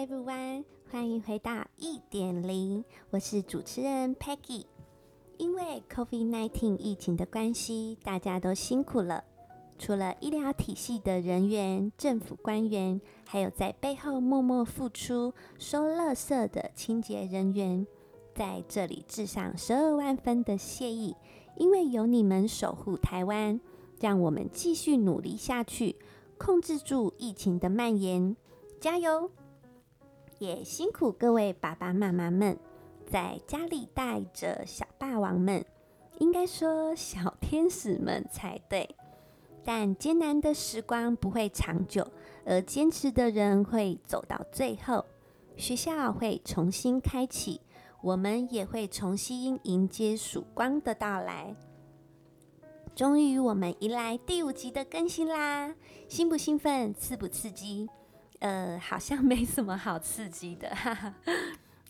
everyone， 欢迎回到 1.0， 我是主持人 Peggy。 因为 COVID-19 疫情的关系，大家都辛苦了，除了医疗体系的人员、政府官员，还有在背后默默付出收垃圾的清洁人员，在这里致上12万分的谢意。因为有你们守护台湾，让我们继续努力下去，控制住疫情的蔓延，加油！也辛苦各位爸爸妈妈们，在家里带着小霸王们，应该说小天使们才对。但艰难的时光不会长久，而坚持的人会走到最后。学校会重新开启，我们也会重新迎接曙光的到来。终于我们迎来第5集的更新啦，兴不兴奋，刺不刺激？好像没什么好刺激的，哈哈。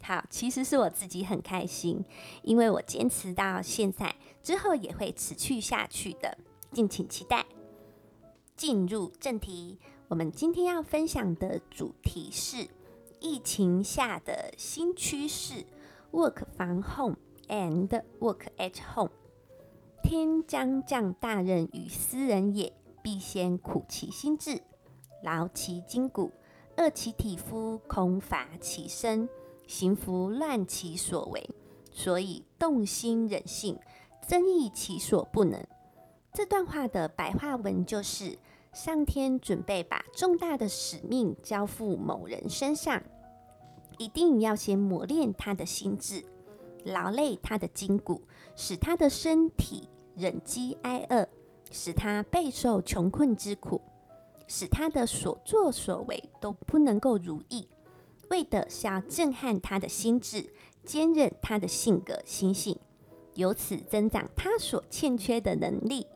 好，其实是我自己很开心，因为我坚持到现在，之后也会持续下去的，敬请期待。进入正题，我们今天要分享的主题是疫情下的新趋势 Work From Home and Work at Home。 天将降大任于斯人也，必先苦其心志，劳其筋骨，饿其体肤，空乏其身，行拂乱其所为，所以动心忍性，增益其所不能。这段话的白话文就是：上天准备把重大的使命交付某人身上，一定要先磨练他的心智，劳累他的筋骨，使他的身体忍饥挨饿，使他备受穷困之苦。使他的所作所为都不能够如意，为的是要震撼他的心智，坚韧他的性格心性，由此增长他所欠缺的能力。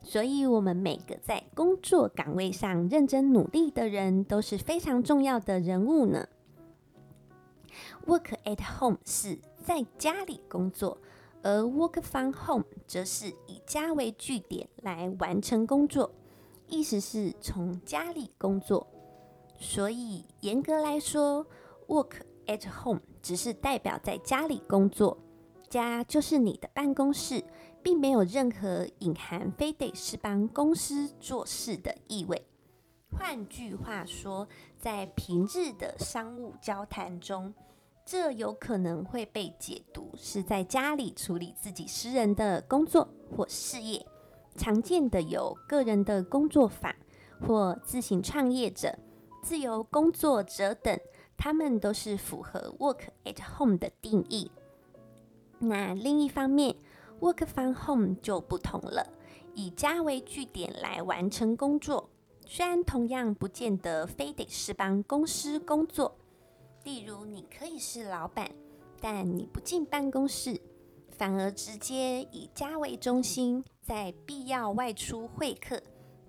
所以我们每个在工作岗位上认真努力的人都是非常重要的人物呢。 Work at home 是在家里工作，而 Work from home 则是以家为据点来完成工作，意思是从家里工作。所以严格来说， work at home 只是代表在家里工作，家就是你的办公室，并没有任何隐含非得是帮公司做事的意味。换句话说，在平日的商务交谈中，这有可能会被解读是在家里处理自己私人的工作或事业。常见的有个人的工作法或自行创业者、自由工作者等，他们都是符合 work at home 的定义。那另一方面， work from home 就不同了，以家为据点来完成工作，虽然同样不见得非得是帮公司工作。例如你可以是老板，但你不进办公室，反而直接以家为中心，在必要外出会客、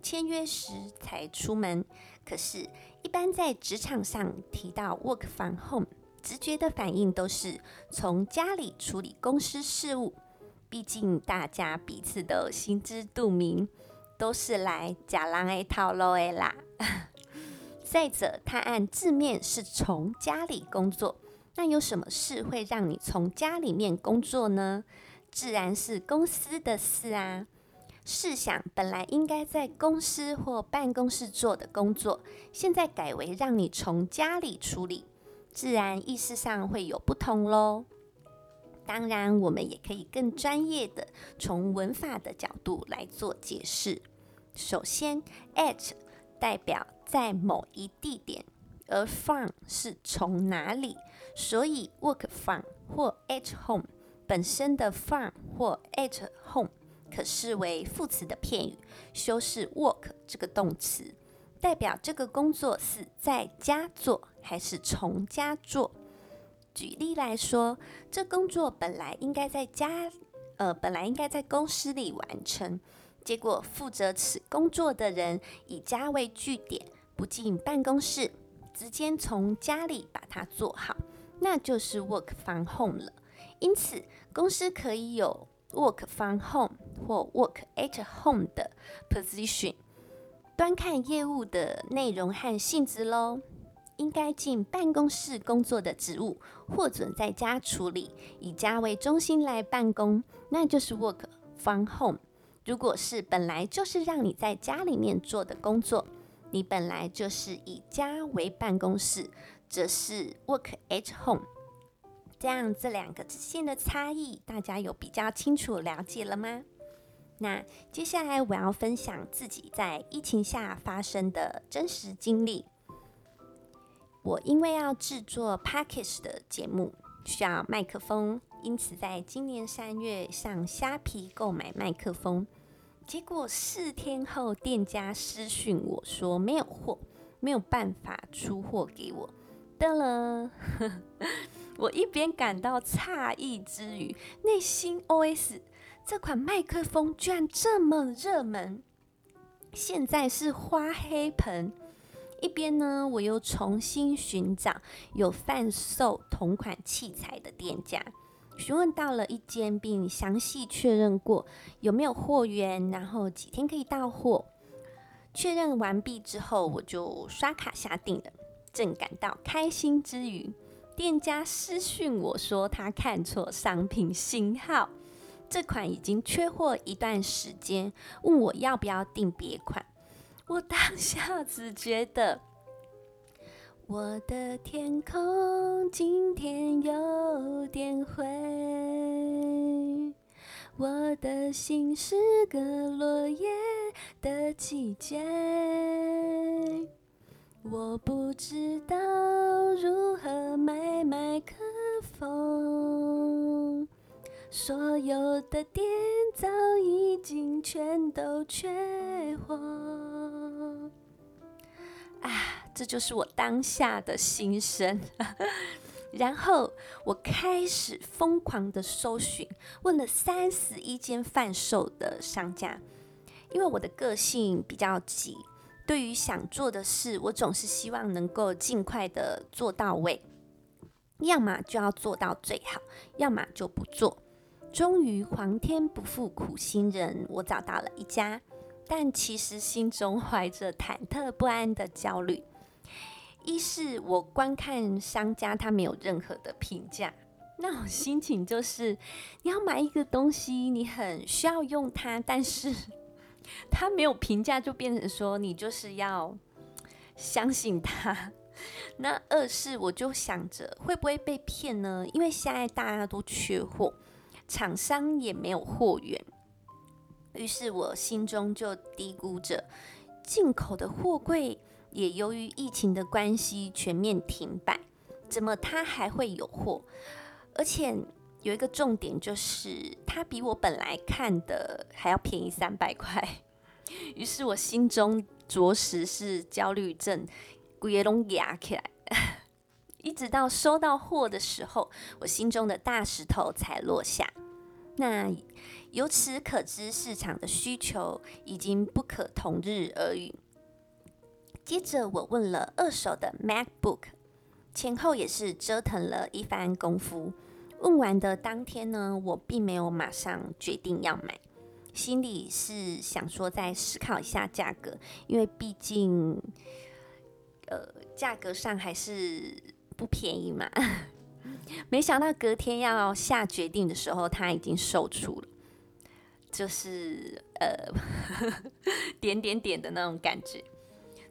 签约时才出门。可是一般在职场上提到 work from home， 直觉的反应都是从家里处理公司事务，毕竟大家彼此都心知肚明，都是来吃人的头路的啦。再者，他按字面是从家里工作，那有什么事会让你从家里面工作呢？自然是公司的事啊。试想，本来应该在公司或办公室做的工作，现在改为让你从家里处理，自然意识上会有不同咯。当然，我们也可以更专业的从文法的角度来做解释。首先 ，at 代表在某一地点，而 from 是从哪里，所以 work from 或 at home本身的 from 或 at home 可视为副词的片语，修饰 work 这个动词，代表这个工作是在家做还是从家做。举例来说，这工作本来应该在公司里完成，结果负责此工作的人以家为据点，不进办公室，直接从家里把它做好，那就是 work from home 了。因此，公司可以有 work from home 或 work at home 的 position， 端看业务的内容和性质咯。应该进办公室工作的职务，获准在家处理，以家为中心来办公，那就是 Work From Home。如果是本来就是让你在家里面做的工作，你本来就是以家为办公室，这是 Work at Home。这样这两个之间的差异，大家有比较清楚了解了吗？那接下来我要分享自己在疫情下发生的真实经历。我因为要制作 Podcast 的节目，需要麦克风，因此在今年3月上虾皮购买麦克风。结果4天后，店家私讯我说没有货，没有办法出货给我。得了，我一边感到诧异之余，内心 OS： 这款麦克风居然这么热门，现在是花黑盆。一边呢，我又重新寻找有贩售同款器材的店家，询问到了一间，并详细确认过有没有货源，然后几天可以到货。确认完毕之后，我就刷卡下订了。正感到开心之余，店家私讯我说他看错商品型号，这款已经缺货一段时间，问我要不要订别款。我当下只觉得，我的天空今天有点灰，我的心是个落叶的季节，我不知道如何买麦克风，所有的店早已经全都缺货。这就是我当下的心声。然后我开始疯狂的搜寻，问了31间贩售的商家。因为我的个性比较急，对于想做的事，我总是希望能够尽快的做到位，要么就要做到最好，要么就不做。终于皇天不负苦心人，我找到了一家，但其实心中怀着忐忑不安的焦虑。一是我观看商家，他没有任何的评价，那种心情就是你要买一个东西，你很需要用它，但是他没有评价，就变成说你就是要相信他。那二是我就想着会不会被骗呢？因为现在大家都缺货，厂商也没有货源。于是我心中就嘀咕着，进口的货柜也由于疫情的关系全面停摆，怎么它还会有货？而且有一个重点就是，它比我本来看的还要便宜300块。于是我心中着实是焦虑症，整个都压起来。一直到收到货的时候，我心中的大石头才落下。那由此可知，市场的需求已经不可同日而语。接着我问了二手的 MacBook， 前后也是折腾了一番功夫。问完的当天呢，我并没有马上决定要买，心里是想说再思考一下价格，因为毕竟价格上还是不便宜嘛。没想到隔天要下决定的时候，他已经售出了，就是点点点的那种感觉。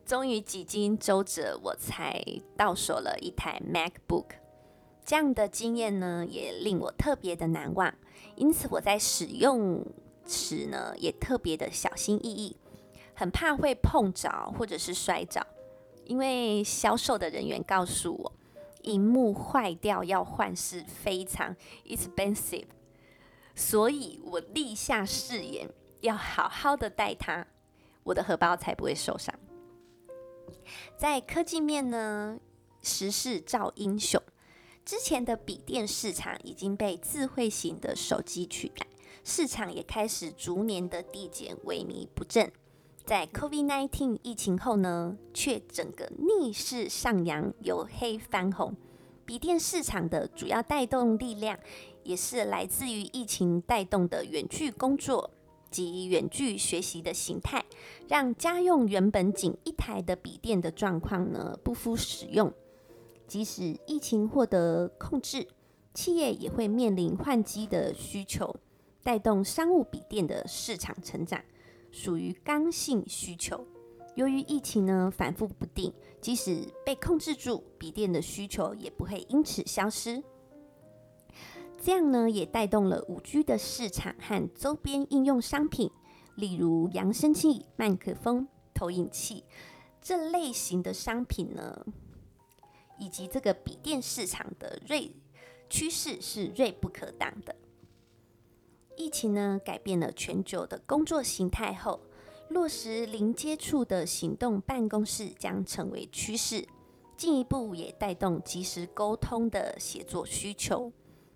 终于几经周折，我才到手了一台 MacBook。这样的经验呢，也令我特别的难忘。因此我在使用时呢，也特别的小心翼翼，很怕会碰着或者是摔着。因为销售的人员告诉我，萤幕坏掉要换是非常 expensive， 所以我立下誓言要好好的带它，我的荷包才不会受伤。在科技面呢，时势造英雄，之前的笔电市场已经被智慧型的手机取代，市场也开始逐年的递减，萎靡不振。在 COVID-19 疫情后呢，却整个逆势上扬，由黑翻红。笔电市场的主要带动力量，也是来自于疫情带动的远距工作、及远距学习的形态，让家用原本仅一台的笔电的状况呢不敷使用。即使疫情获得控制，企业也会面临换机的需求，带动商务笔电的市场成长，属于刚性需求。由于疫情呢反复不定，即使被控制住，笔电的需求也不会因此消失。这样呢也带动了 5G 的市场和周边应用商品，例如扬声器、麦克风、投影器这类型的商品呢，以及这个笔电市场的趋势是锐不可挡的。疫情呢改变了全球的工作形态后，落实零接触的行动办公室将成为趋势，进一步也带动即时沟通的协作需求。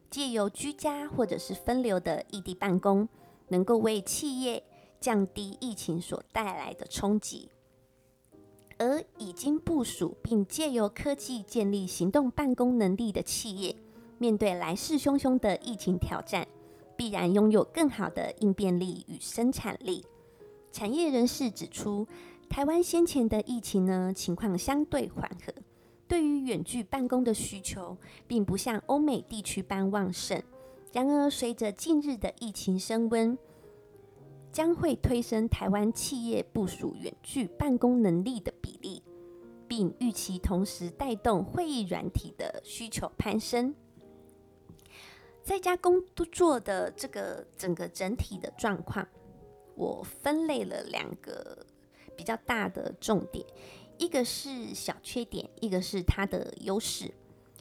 藉由居家或者是分流的异地办公，能够为企业降低疫情所带来的冲击。而已经部署并藉由科技建立行动办公能力的企业，面对来势汹汹的疫情挑战，必然拥有更好的应变力与生产力。产业人士指出，台湾先前的疫情呢情况相对缓和，对于远距办公的需求并不像欧美地区般旺盛。然而随着近日的疫情升温，将会推升台湾企业部署远距办公能力的比例，并预期同时带动会议软体的需求攀升。在家工作的这个整个整体的状况，我分类了两个比较大的重点，一个是小缺点，一个是它的优势。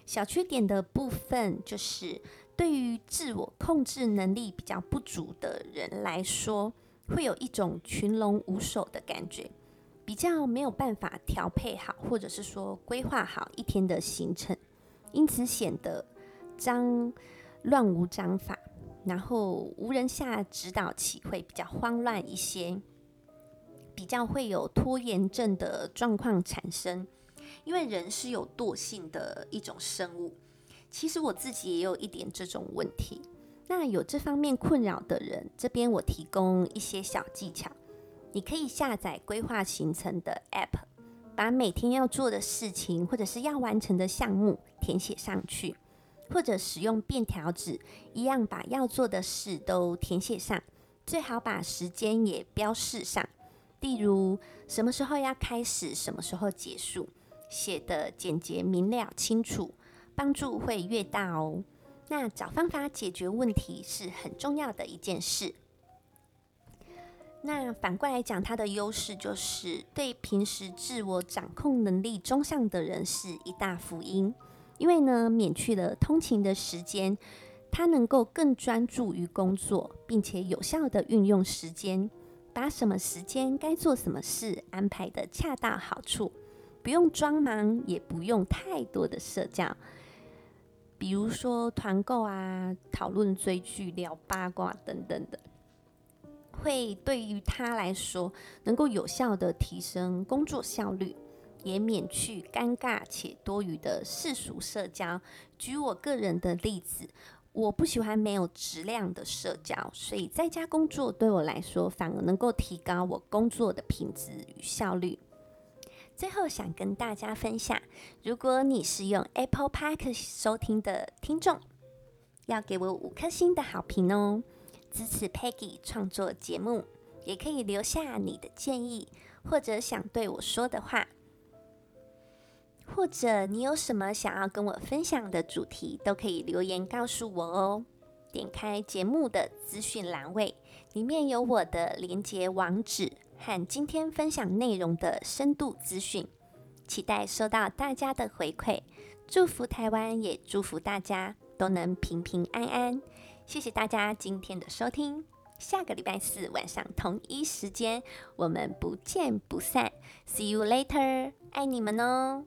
小缺点的部分就是对于自我控制能力比较不足的人来说，会有一种群龙无首的感觉，比较没有办法调配好，或者是说规划好一天的行程，因此显得乱无章法，然后无人下指导起会比较慌乱一些，比较会有拖延症的状况产生。因为人是有惰性的一种生物，其实我自己也有一点这种问题。那有这方面困扰的人，这边我提供一些小技巧。你可以下载规划行程的 App， 把每天要做的事情或者是要完成的项目填写上去，或者使用便条纸一样把要做的事都填写上，最好把时间也标示上，例如什么时候要开始，什么时候结束，写得简洁明了清楚，帮助会越大哦。那找方法解决问题是很重要的一件事。那反过来讲，它的优势就是对平时自我掌控能力中上的人是一大福音。因为呢，免去了通勤的时间，他能够更专注于工作，并且有效的运用时间，把什么时间该做什么事安排的恰到好处，不用装忙，也不用太多的社交，比如说团购啊、讨论追剧、聊八卦等等的，会对于他来说能够有效的提升工作效率。也免去尴尬且多余的世俗社交。举我个人的例子，我不喜欢没有质量的社交，所以在家工作对我来说反而能够提高我工作的品质与效率。最后想跟大家分享，如果你是用 Apple Podcast 收听的听众，要给我5颗星的好评哦，支持 Peggy 创作节目。也可以留下你的建议，或者想对我说的话，或者你有什么想要跟我分享的主题，都可以留言告诉我哦。点开节目的资讯栏位，里面有我的连结网址和今天分享内容的深度资讯。期待收到大家的回馈，祝福台湾，也祝福大家都能平平安安。谢谢大家今天的收听。下个礼拜4晚上同一时间，我们不见不散。See you later， 爱你们哦。